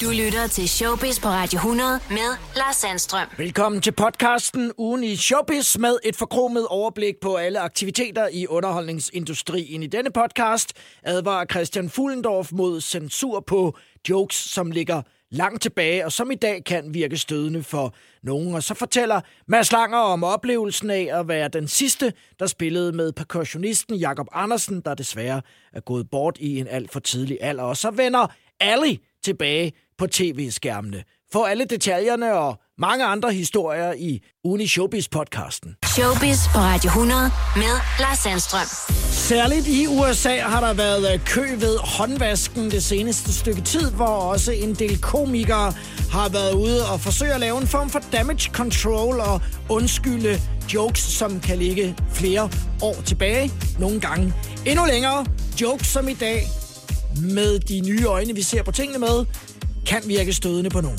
Du lytter til Showbiz på Radio 100 med Lars Sandstrøm. Velkommen til podcasten Ugen i Showbiz med et forkromet overblik på alle aktiviteter i underholdningsindustrien. I denne podcast advarer Christian Fuhlendorff mod censur på jokes, som ligger langt tilbage, og som i dag kan virke stødende for nogen. Og så fortæller Mads Langer om oplevelsen af at være den sidste, der spillede med percussionisten Jakob Andersen, der desværre er gået bort i en alt for tidlig alder. Og så vender Ally tilbage på tv-skærmene. Få alle detaljerne og mange andre historier i Ugen i Showbiz-podcasten. Showbiz på Radio 100 med Lars Sandstrøm. Særligt i USA har der været kø ved håndvasken det seneste stykke tid, hvor også en del komikere har været ude og forsøge at lave en form for damage control og undskylde jokes, som kan ligge flere år tilbage, nogle gange endnu længere. Jokes, som i dag med de nye øjne, vi ser på tingene med, kan virke stødende på nogen.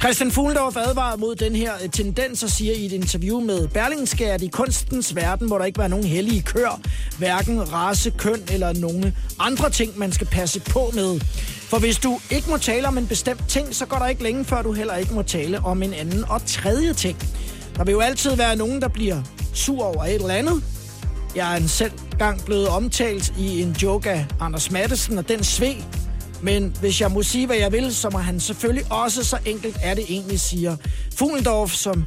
Christian Fuhlendorff advarer mod den her tendens og siger i et interview med Berlingske, at i kunstens verden må der ikke være nogen hellige køer, hverken race, køn eller nogen andre ting, man skal passe på med. For hvis du ikke må tale om en bestemt ting, så går der ikke længe, før du heller ikke må tale om en anden og tredje ting. Der vil jo altid være nogen, der bliver sur over et eller andet. Jeg er en selv gang blevet omtalt i en joke af Anders Mattesen, og den sved. Men hvis jeg må sige, hvad jeg vil, så må han selvfølgelig også, så enkelt er det egentlig, siger Fuhlendorff, som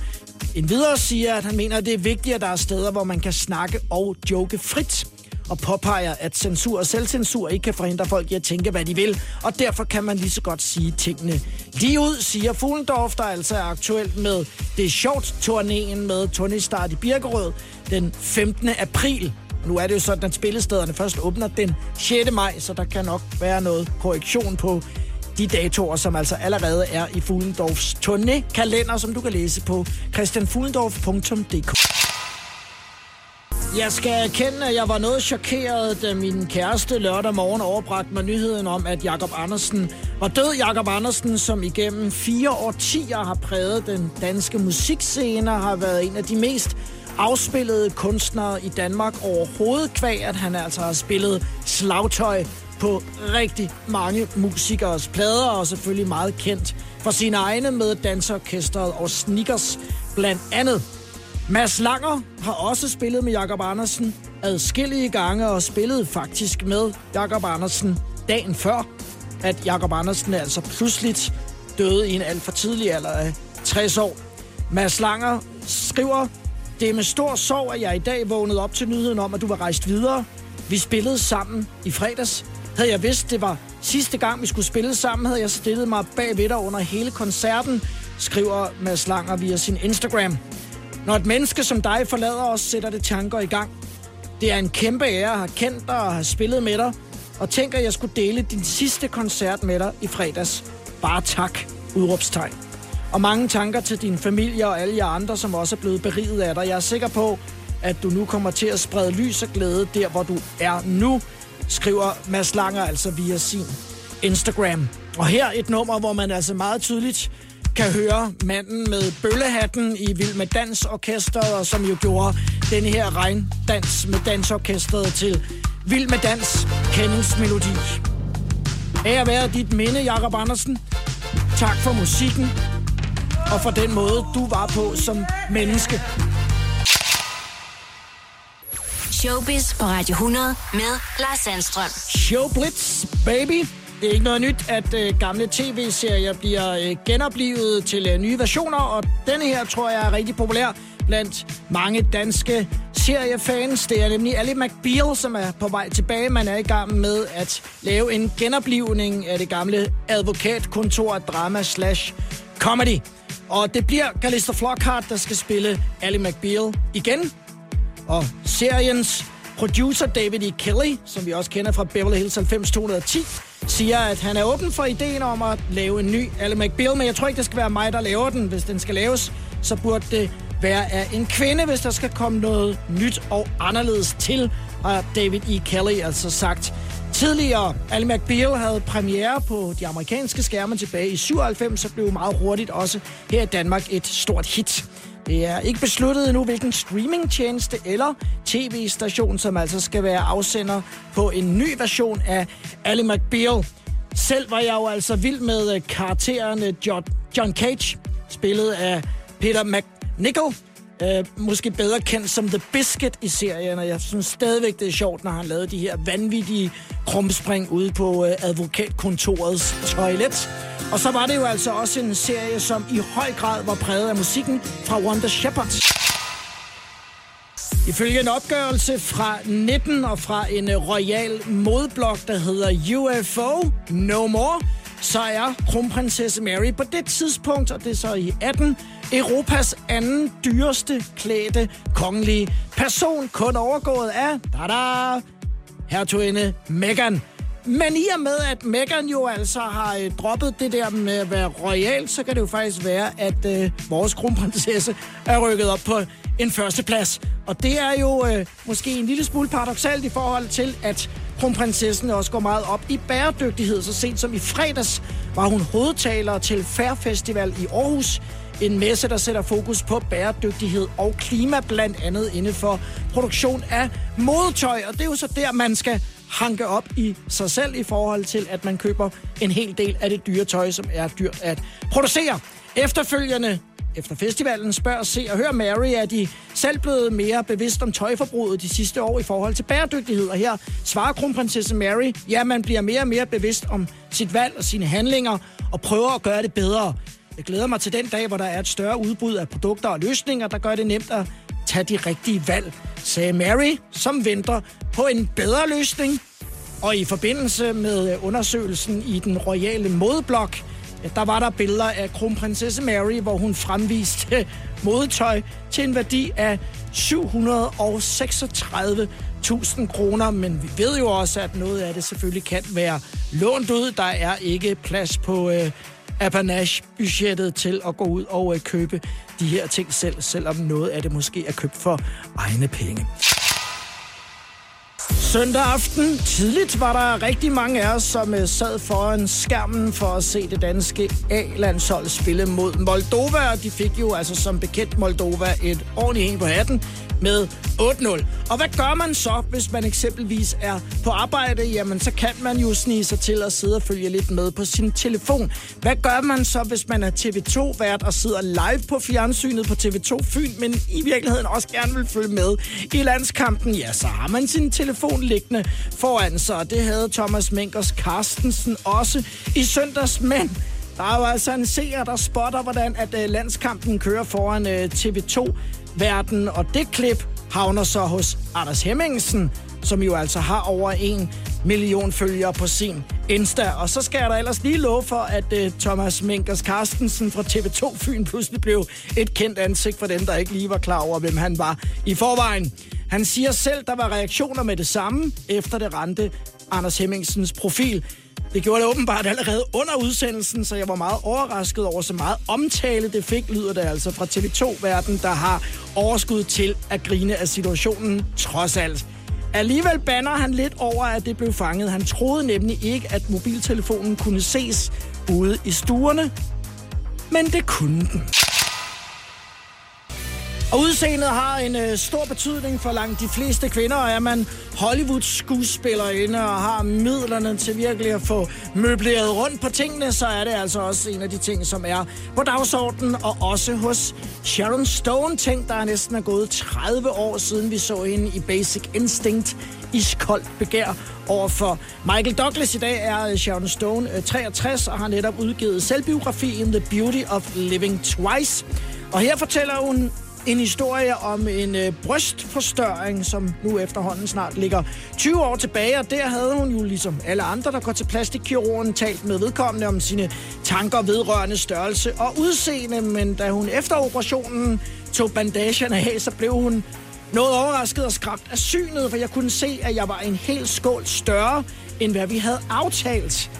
endvidere siger, at han mener, at det er vigtigt, at der er steder, hvor man kan snakke og joke frit, og påpeger, at censur og selvcensur ikke kan forhindre folk i at tænke, hvad de vil, og derfor kan man lige så godt sige tingene lige ud, siger Fuhlendorff, der altså er aktuelt med Det er sjovt-turnéen med Turnestart i Birkerød den 15. april. Nu er det jo sådan, at spillestederne først åbner den 6. maj, så der kan nok være noget korrektion på de datoer, som altså allerede er i Fuhlendorffs turnékalender, som du kan læse på christianfuhlendorff.dk. Jeg skal erkende, at jeg var noget chokeret, da min kæreste lørdag morgen overbragte mig nyheden om, at Jakob Andersen var død. Jakob Andersen, som igennem 4 årtier har præget den danske musikscene, har været en af de mest afspillede kunstnere i Danmark overhovedet, kvad at han altså har spillet slagtøj på rigtig mange musikers plader, og selvfølgelig meget kendt for sine egne med Dansorkestret og Snickers blandt andet. Mads Langer har også spillet med Jakob Andersen adskillige gange, og spillede faktisk med Jakob Andersen dagen før, at Jakob Andersen altså pludselig døde i en alt for tidlig alder af 60 år. Mads Langer skriver: "Det er med stor sorg, at jeg i dag vågnede op til nyheden om, at du var rejst videre. Vi spillede sammen i fredags. Havde jeg vidst, det var sidste gang, vi skulle spille sammen, havde jeg stillet mig bagved dig under hele koncerten," skriver Mads Langer via sin Instagram. "Når et menneske som dig forlader os, sætter det tanker i gang. Det er en kæmpe ære at have kendt dig og have spillet med dig, og tænker, at jeg skulle dele din sidste koncert med dig i fredags. Bare tak, udråbstegn. Og mange tanker til din familie og alle jer andre, som også er blevet beriget af dig. Jeg er sikker på, at du nu kommer til at sprede lys og glæde der, hvor du er nu," skriver Mads Langer altså via sin Instagram. Og her et nummer, hvor man altså meget tydeligt kan høre manden med bøllehatten i Vild Med Dans Orkestret, og som jo gjorde den her regndans med Dansorkestret til Vild Med Dans kendingsmelodi. Ære være dit minde, Jakob Andersen. Tak for musikken og for den måde, du var på som menneske. Showbiz på Radio 100 med Lars Sandstrøm. Showblitz, baby. Det er ikke noget nyt, at gamle tv-serier bliver genoplivet til nye versioner, og denne her tror jeg er rigtig populær blandt mange danske seriefans. Det er nemlig Ally McBeal, som er på vej tilbage. Man er i gang med at lave en genoplivning af det gamle advokatkontor drama/comedy. Og det bliver Calista Flockhart, der skal spille Ally McBeal igen. Og seriens producer David E. Kelly, som vi også kender fra Beverly Hills 90210, siger, at han er åben for ideen om at lave en ny Ally McBeal, men jeg tror ikke, det skal være mig, der laver den. Hvis den skal laves, så burde det være af en kvinde, hvis der skal komme noget nyt og anderledes til, har David E. Kelly altså sagt tidligere. Ally McBeal havde premiere på de amerikanske skærme tilbage i 97, så blev meget hurtigt også her i Danmark et stort hit. Det er ikke besluttet endnu, hvilken streamingtjeneste eller tv-station, som altså skal være afsender på en ny version af Ally McBeal. Selv var jeg jo altså vild med karaktererne John Cage, spillet af Peter McNicol. Måske bedre kendt som The Biscuit i serien, og jeg synes stadigvæk, det er sjovt, når han lavede de her vanvittige krumspring ude på advokatkontorets toilet. Og så var det jo altså også en serie, som i høj grad var præget af musikken fra Wanda Shepherd. Ifølge en opgørelse fra 19 og fra en royal modblog, der hedder UFO No More, så er kronprinsesse Mary på det tidspunkt, og det er så i 18, Europas anden dyreste klædte kongelige person, kun overgået af hertuginde Meghan. Men i og med, at Meghan jo altså har droppet det der med at være royal, så kan det jo faktisk være, at vores kronprinsesse er rykket op på en førsteplads. Og det er jo måske en lille smule paradoksalt i forhold til, at kronprinsessen også går meget op i bæredygtighed. Så sent som i fredags var hun hovedtaler til Fær Festival i Aarhus. En messe, der sætter fokus på bæredygtighed og klima, blandt andet inden for produktion af modetøj. Og det er jo så der, man skal hanke op i sig selv i forhold til, at man køber en hel del af det dyre tøj, som er dyrt at producere. Efterfølgende, efter festivalen, spørger Se og Hør Mary, er de selv blevet mere bevidst om tøjforbruget de sidste år i forhold til bæredygtighed. Og her svarer kronprinsesse Mary, ja, man bliver mere og mere bevidst om sit valg og sine handlinger og prøver at gøre det bedre. Jeg glæder mig til den dag, hvor der er et større udbud af produkter og løsninger, der gør det nemt at tage de rigtige valg, sagde Mary, som venter på en bedre løsning. Og i forbindelse med undersøgelsen i den royale modeblog, der var der billeder af kronprinsesse Mary, hvor hun fremviste modetøj til en værdi af 736.000 kroner. Men vi ved jo også, at noget af det selvfølgelig kan være lånt ud. Der er ikke plads på apanage-budgettet til at gå ud og købe de her ting selv, selvom noget af det måske er købt for egne penge. Søndag aften tidligt var der rigtig mange af os, som sad foran skærmen for at se det danske A-landshold spille mod Moldova. Og de fik jo altså som bekendt Moldova et ordentligt en på hatten med 8-0. Og hvad gør man så, hvis man eksempelvis er på arbejde? Jamen, så kan man jo snige sig til at sidde og følge lidt med på sin telefon. Hvad gør man så, hvis man er TV2-vært og sidder live på fjernsynet på TV2 Fyn, men i virkeligheden også gerne vil følge med i landskampen? Ja, så har man sin telefon liggende foran sig, og det havde Thomas Mynchers Carstensen også i søndags, men der er jo altså en seer, der spotter, hvordan at landskampen kører foran TV2-verden, og det klip havner så hos Anders Hemmingsen, som jo altså har over 1 million følgere på sin Insta. Og så skal jeg da ellers lige love for, at Thomas Mynchers Carstensen fra TV2 Fyn pludselig blev et kendt ansigt for dem, der ikke lige var klar over, hvem han var i forvejen. Han siger selv, der var reaktioner med det samme, efter det ramte Anders Hemmingsens profil. Det gjorde det åbenbart allerede under udsendelsen, så jeg var meget overrasket over så meget omtale det fik, lyder det altså fra TV2-verden, der har overskud til at grine af situationen trods alt. Alligevel banner han lidt over, at det blev fanget. Han troede nemlig ikke, at mobiltelefonen kunne ses ude i stuerne, men det kunne den. Og udseendet har en stor betydning for langt de fleste kvinder, og er man Hollywood-skuespillerinde og har midlerne til virkelig at få møbleret rundt på tingene, så er det altså også en af de ting, som er på dagsordenen, og også hos Sharon Stone. Tænk, der er næsten gået 30 år siden, vi så hende i Basic Instinct, Iskoldt begær over for Michael Douglas. I dag er Sharon Stone 63 og har netop udgivet selvbiografien The Beauty of Living Twice. Og her fortæller hun en historie om en brystforstørring, som nu efterhånden snart ligger 20 år tilbage, og der havde hun jo ligesom alle andre, der går til plastikkirurgen, talt med vedkommende om sine tanker vedrørende størrelse og udseende, men da hun efter operationen tog bandagerne af, så blev hun noget overrasket og skræmt af synet, for jeg kunne se, at jeg var en hel skål større, end hvad vi havde aftalt.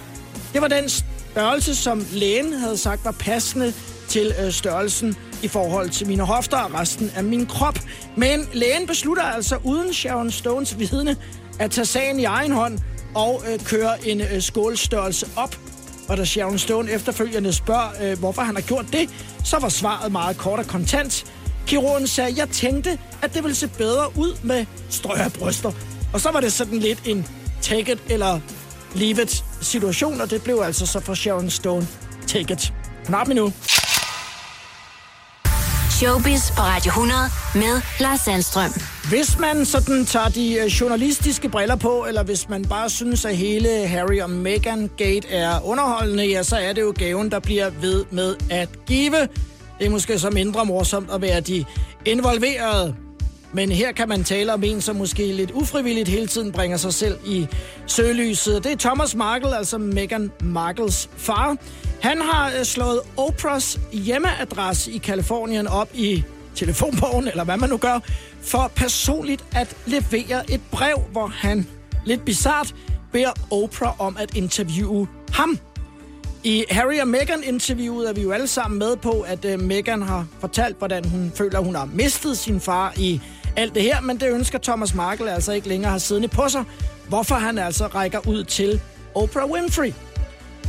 Det var den størrelse, som lægen havde sagt var passende til størrelsen i forhold til mine hofter og resten af min krop. Men lægen beslutter altså uden Sharon Stones vidne at tage sagen i egen hånd og køre en skålstørrelse op. Og da Sharon Stone efterfølgende spørger, hvorfor han har gjort det, så var svaret meget kort og kontant. Kirurgen sagde, jeg tænkte, at det ville se bedre ud med strøgerbryster. Og så var det sådan lidt en take it eller leave it situation, og det blev altså så for Sharon Stone. Take it. Knap endnu. Showbiz på Radio 100 med Lars Sandstrøm. Hvis man sådan tager de journalistiske briller på, eller hvis man bare synes, at hele Harry og Meghan-gate er underholdende, ja, så er det jo gaven, der bliver ved med at give. Det er måske så mindre morsomt at være de involverede. Men her kan man tale om en, som måske lidt ufrivilligt hele tiden bringer sig selv i søgelyset. Det er Thomas Markle, altså Meghan Markles far. Han har slået Oprahs hjemmeadresse i Californien op i telefonbogen, eller hvad man nu gør, for personligt at levere et brev, hvor han lidt bizart beder Oprah om at interviewe ham. I Harry og Meghan-interviewet er vi jo alle sammen med på, at Meghan har fortalt, hvordan hun føler, hun har mistet sin far i alt det her, men det ønsker Thomas Markle altså ikke længere har siddende på sig, hvorfor han altså rækker ud til Oprah Winfrey.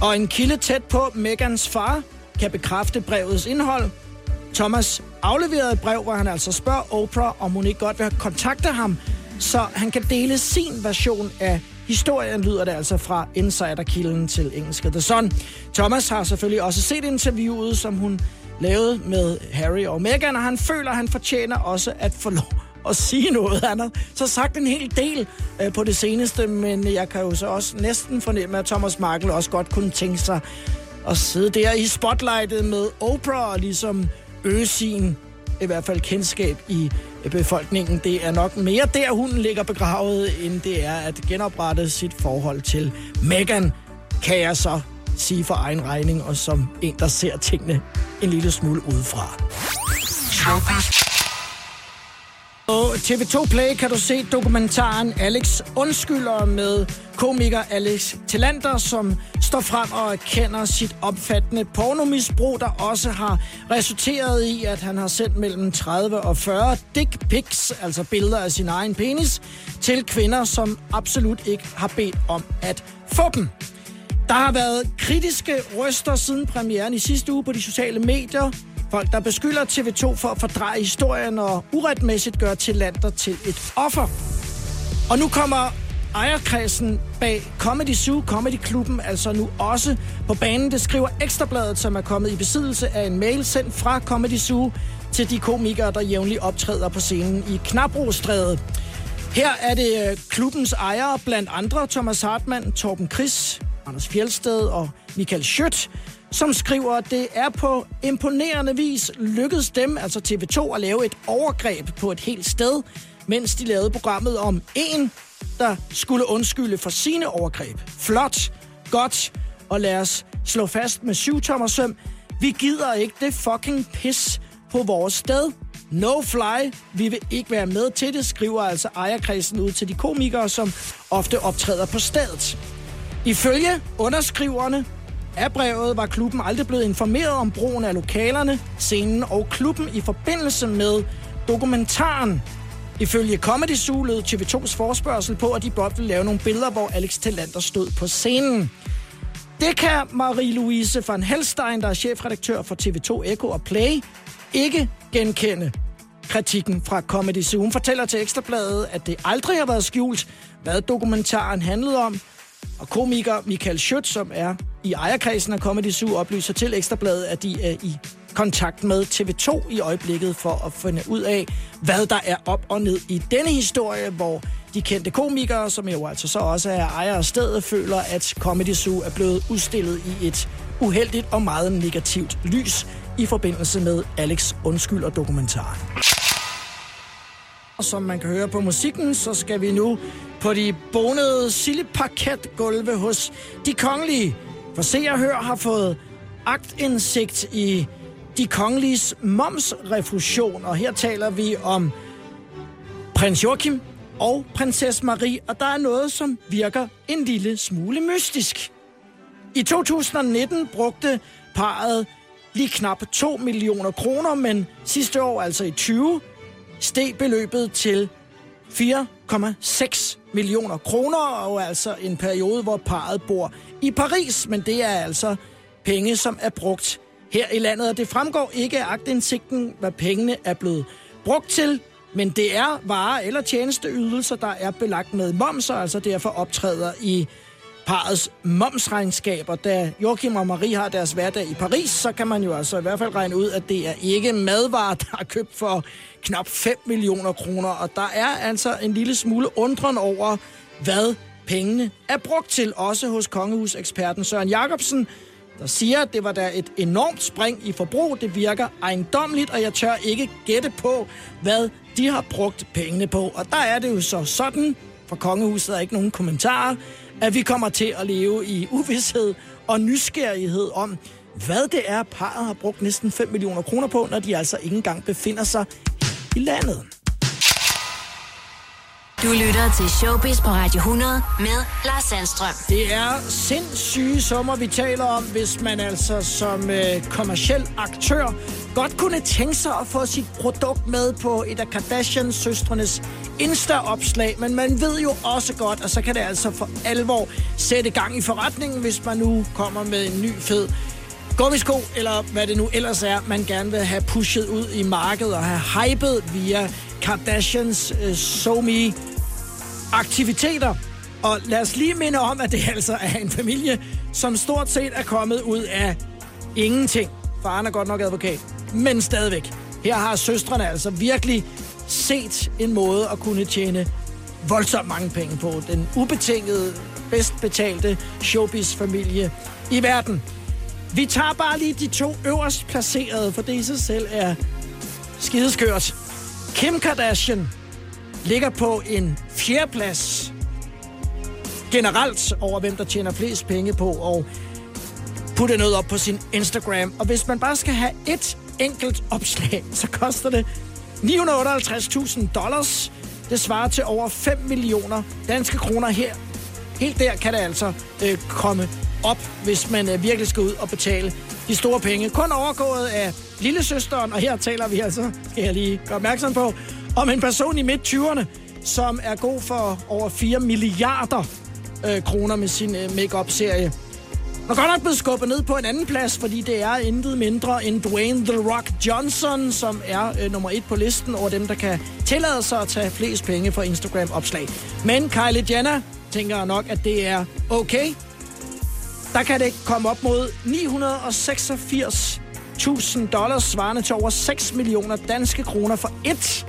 Og en kilde tæt på Meghans far kan bekræfte brevets indhold. Thomas afleverede et brev, hvor han altså spørger Oprah, om hun ikke godt vil kontakte ham, så han kan dele sin version af historien, lyder det altså fra insiderkilden til engelske The Sun. Thomas har selvfølgelig også set interviewet, som hun lavede med Harry og Meghan, og han føler, at han fortjener også at få lov at sige noget andet. Så sagt en hel del på det seneste, men jeg kan jo så også næsten fornemme, at Thomas Markle også godt kunne tænke sig at sidde der i spotlightet med Oprah og ligesom øge sin, i hvert fald kendskab i befolkningen. Det er nok mere der, hun ligger begravet, end det er at genoprette sit forhold til Meghan, kan jeg så sige for egen regning, og som en, der ser tingene en lille smule udefra. På TV2 Play kan du se dokumentaren Alex undskylder med komiker Alex Talander, som står frem og erkender sit opfattende pornomisbrug, der også har resulteret i, at han har sendt mellem 30 og 40 dick pics, altså billeder af sin egen penis, til kvinder, som absolut ikke har bedt om at få dem. Der har været kritiske røster siden premieren i sidste uge på de sociale medier. Folk, der beskylder TV2 for at fordreje historien og uretmæssigt gøre Talander til et offer. Og nu kommer ejerkredsen bag Comedy Zoo, Comedy-klubben, altså nu også på banen. Det skriver Ekstrabladet, som er kommet i besiddelse af en mail sendt fra Comedy Zoo til de komikere, der jævnligt optræder på scenen i Knabrostræde. Her er det klubbens ejere, blandt andre Thomas Hartmann, Torben Chris, Anders Fjeldsted og Michael Schøt, som skriver, at det er på imponerende vis lykkedes dem, altså TV2, at lave et overgreb på et helt sted, mens de lavede programmet om en, der skulle undskylde for sine overgreb. Flot, godt, og lad os slå fast med 7-tommersøm. Vi gider ikke det fucking pis på vores sted. No fly, vi vil ikke være med til det, skriver altså ejerkredsen ud til de komikere, som ofte optræder på stedet. Ifølge underskriverne af brevet var klubben aldrig blevet informeret om brugen af lokalerne, scenen og klubben i forbindelse med dokumentaren. Ifølge Comedy Zoo lød TV2's forespørgsel på, at de blot ville lave nogle billeder, hvor Alex Talander stod på scenen. Det kan Marie-Louise van Helstein, der er chefredaktør for TV2 Echo og Play, ikke genkende kritikken fra Comedy Zoo. Hun fortæller til Ekstrabladet, at det aldrig har været skjult, hvad dokumentaren handlede om. Og komiker Michael Schøt, som er i ejerkredsen af Comedy Zoo, oplyser til Ekstrabladet, at de er i kontakt med TV2 i øjeblikket for at finde ud af, hvad der er op og ned i denne historie, hvor de kendte komikere, som jo altså så også er ejere af stedet, føler, at Comedy Zoo er blevet udstillet i et uheldigt og meget negativt lys i forbindelse med Alex undskylder dokumentaren. Og som man kan høre på musikken, så skal vi nu på de bonede sildeparketgulve hos de kongelige. For Se og Hør har fået aktindsigt i de kongeliges momsrefusion, og her taler vi om prins Joachim og prinsesse Marie, og der er noget, som virker en lille smule mystisk. I 2019 brugte parret lige knap 2 millioner kroner, men sidste år, altså i 2020, steg beløbet til 4,6 millioner kroner, og altså en periode, hvor parret bor i Paris. Men det er altså penge, som er brugt her i landet, og det fremgår ikke af aktindsigten, hvad pengene er blevet brugt til. Men det er varer eller tjenesteydelser, der er belagt med moms, og altså derfor optræder i parrets momsregnskaber. Da Joachim og Marie har deres hverdag i Paris, så kan man jo altså i hvert fald regne ud, at det er ikke madvarer, der er købt for knap 5 millioner kroner. Og der er altså en lille smule undren over, hvad pengene er brugt til, også hos kongehuseksperten Søren Jakobsen, der siger, at det var da et enormt spring i forbrug. Det virker ejendommeligt, og jeg tør ikke gætte på, hvad de har brugt pengene på. Og der er det jo så sådan, for kongehuset er ikke nogen kommentarer, at vi kommer til at leve i uvished og nysgerrighed om, hvad det er, parret har brugt næsten 5 millioner kroner på, når de altså ikke engang befinder sig i landet. Du lytter til Showbiz på Radio 100 med Lars Sandstrøm. Det er sindssyge summer, vi taler om, hvis man altså som kommerciel aktør godt kunne tænke sig at få sit produkt med på et af Kardashian-søstrenes Insta-opslag. Men man ved jo også godt, og så kan det altså for alvor sætte gang i forretningen, hvis man nu kommer med en ny fed gummisko, eller hvad det nu ellers er, man gerne vil have pushet ud i markedet og have hypet via Kardashians SoMe-aktiviteter. Og lad os lige minde om, at det altså er en familie, som stort set er kommet ud af ingenting. Faren er godt nok advokat, men stadigvæk. Her har søstrene altså virkelig set en måde at kunne tjene voldsomt mange penge på. Den ubetingede, bedst betalte showbiz-familie i verden. Vi tager bare lige de to øverst placerede, for det i sig selv er skideskørt. Kim Kardashian ligger på en fjerdeplads generelt over, hvem der tjener flest penge på, og putter noget op på sin Instagram. Og hvis man bare skal have et enkelt opslag, så koster det $958.000. Det svarer til over 5 millioner danske kroner her. Helt der kan det altså komme op, hvis man virkelig skal ud og betale de store penge. Kun overgået af lillesøsteren, og her taler vi altså, skal jeg lige gøre opmærksom på, om en person i midt-20'erne, som er god for over 4 milliarder kroner med sin make-up-serie. Og godt nok blevet skubbet ned på en anden plads, fordi det er intet mindre end Dwayne The Rock Johnson, som er nummer 1 på listen over dem, der kan tillade sig at tage flest penge for Instagram-opslag. Men Kylie Jenner tænker nok, at det er okay. Der kan det komme op mod $986.000, svarende til over 6 millioner danske kroner for ét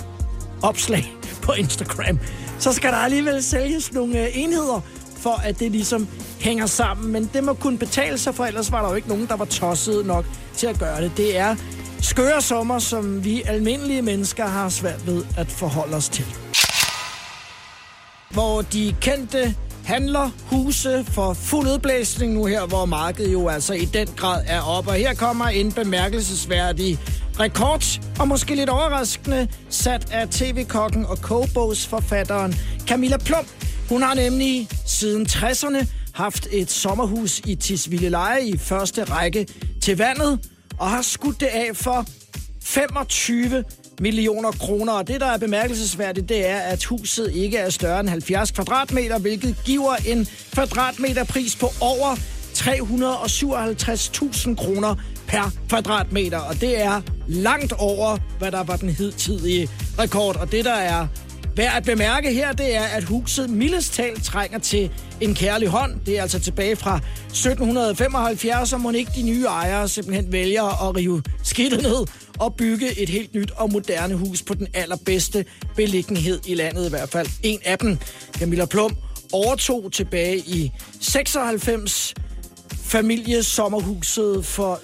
opslag på Instagram. Så skal der alligevel sælges nogle enheder, for at det ligesom hænger sammen. Men det må kunne betale sig, for ellers var der jo ikke nogen, der var tosset nok til at gøre det. Det er skøre summer, som vi almindelige mennesker har svært ved at forholde os til. Hvor de kendte handler huse for fuld udblæsning nu her, hvor markedet jo altså i den grad er op. Og her kommer en bemærkelsesværdig rekord, og måske lidt overraskende, sat af tv-kokken og kogebogsforfatteren Camilla Plum. Hun har nemlig siden 60'erne haft et sommerhus i Tisvildeleje i første række til vandet, og har skudt det af for 25 millioner kroner. Og det, der er bemærkelsesværdigt, det er, at huset ikke er større end 70 kvadratmeter, hvilket giver en kvadratmeterpris på over 357.000 kroner per kvadratmeter. Og det er langt over, hvad der var den hidtidige rekord. Og det, der er værd at bemærke her, det er, at huset mildest talt trænger til en kærlig hånd. Det er altså tilbage fra 1775, og mon ikke de nye ejere simpelthen vælger at rive skidtet ned og bygge et helt nyt og moderne hus på den allerbedste beliggenhed i landet, i hvert fald en af dem. Camilla Plum overtog tilbage i 96 familiesommerhuset for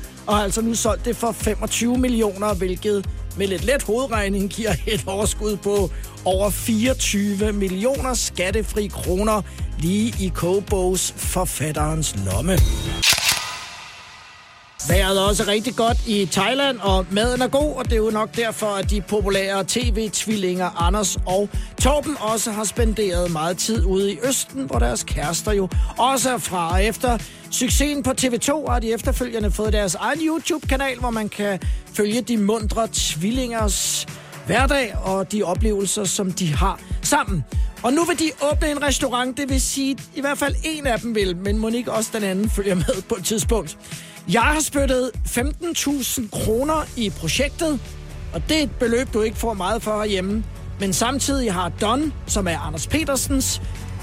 654.500, og altså nu solgt det for 25 millioner, hvilket med lidt let hovedregning giver et overskud på over 24 millioner skattefri kroner lige i kogebogsforfatterens lomme. Vejret er også rigtig godt i Thailand, og maden er god, og det er jo nok derfor, at de populære tv-tvillinger Anders og Torben også har spenderet meget tid ude i Østen, hvor deres kærester jo også er fra. Og efter succesen på TV2 har de efterfølgende fået deres egen YouTube-kanal, hvor man kan følge de muntre tvillingers hverdag og de oplevelser, som de har sammen. Og nu vil de åbne en restaurant, det vil sige, i hvert fald en af dem vil, men mon ikke også den anden følger med på et tidspunkt. Jeg har spyttet 15.000 kroner i projektet, og det er et beløb, du ikke får meget for herhjemme. Men samtidig har Don, som er Anders Petersens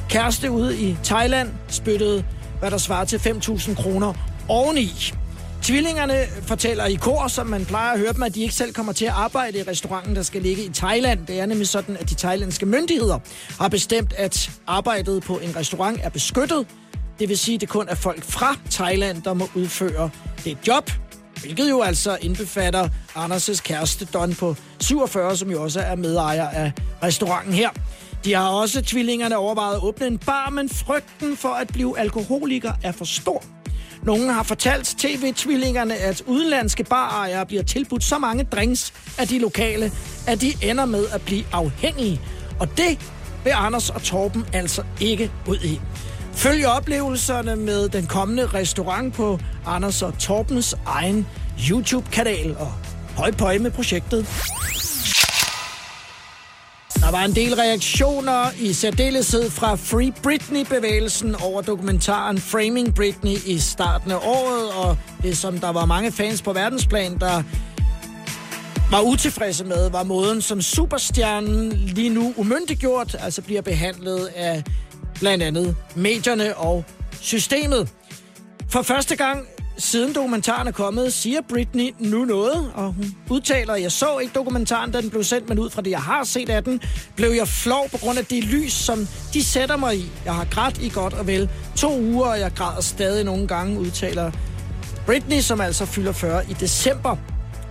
kæreste ude i Thailand, spyttet, hvad der svarer til 5.000 kroner oveni. Tvillingerne fortæller i kor, som man plejer at høre dem, at de ikke selv kommer til at arbejde i restauranten, der skal ligge i Thailand. Det er nemlig sådan, at de thailandske myndigheder har bestemt, at arbejdet på en restaurant er beskyttet. Det vil sige, at det kun er folk fra Thailand, der må udføre det job. Hvilket jo altså indbefatter Anders' kæreste Don på 47, som jo også er medejer af restauranten her. De har også tvillingerne overvejet at åbne en bar, men frygten for at blive alkoholiker er for stor. Nogle har fortalt tv-tvillingerne, at udenlandske barejere bliver tilbudt så mange drinks af de lokale, at de ender med at blive afhængige. Og det vil Anders og Torben altså ikke ud i. Følg oplevelserne med den kommende restaurant på Anders og Torbens egen YouTube-kanal, og højpøj med projektet. Der var en del reaktioner, i særdeleshed fra Free Britney-bevægelsen, over dokumentaren Framing Britney i starten af året, og det, som der var mange fans på verdensplan, der var utilfredse med, var måden, som superstjernen lige nu umyndiggjort, altså bliver behandlet af blandt andet medierne og systemet. For første gang siden dokumentaren er kommet, siger Britney nu noget, og hun udtaler, jeg så ikke dokumentaren, da den blev sendt, men ud fra det, jeg har set af den, blev jeg flov på grund af det lys, som de sætter mig i. Jeg har grædt i godt og vel 2 uger, og jeg græder stadig nogle gange, udtaler Britney, som altså fylder 40 i december.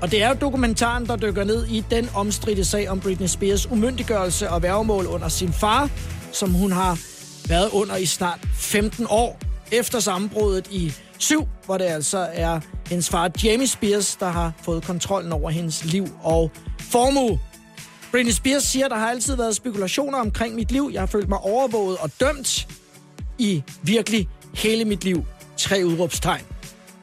Og det er jo dokumentaren, der dykker ned i den omstridte sag om Britney Spears umyndiggørelse og værgemål under sin far, som hun har været under i snart 15 år efter sammenbruddet i 7, hvor det altså er hendes far Jamie Spears, der har fået kontrollen over hendes liv og formue. Britney Spears siger, der har altid været spekulationer omkring mit liv. Jeg har følt mig overvåget og dømt i virkelig hele mit liv. 3 udråbstegn.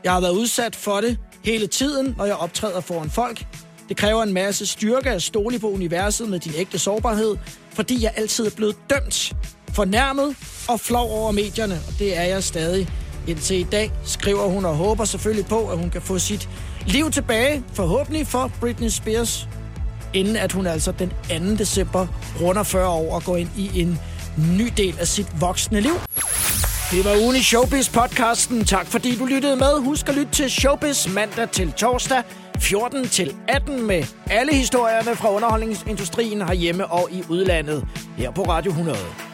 Jeg har været udsat for det hele tiden, når jeg optræder foran folk. Det kræver en masse styrke at stole på universet med din ægte sårbarhed, fordi jeg altid er blevet dømt, fornærmet og flov over medierne, og det er jeg stadig indtil i dag, skriver hun, og håber selvfølgelig på, at hun kan få sit liv tilbage, forhåbentlig for Britney Spears, inden at hun altså den 2. december runder 40 år og går ind i en ny del af sit voksne liv. Det var Ugen i Showbiz-podcasten. Tak fordi du lyttede med. Husk at lytte til Showbiz mandag til torsdag, 14-18, med alle historierne fra underholdningsindustrien herhjemme og i udlandet, her på Radio 100.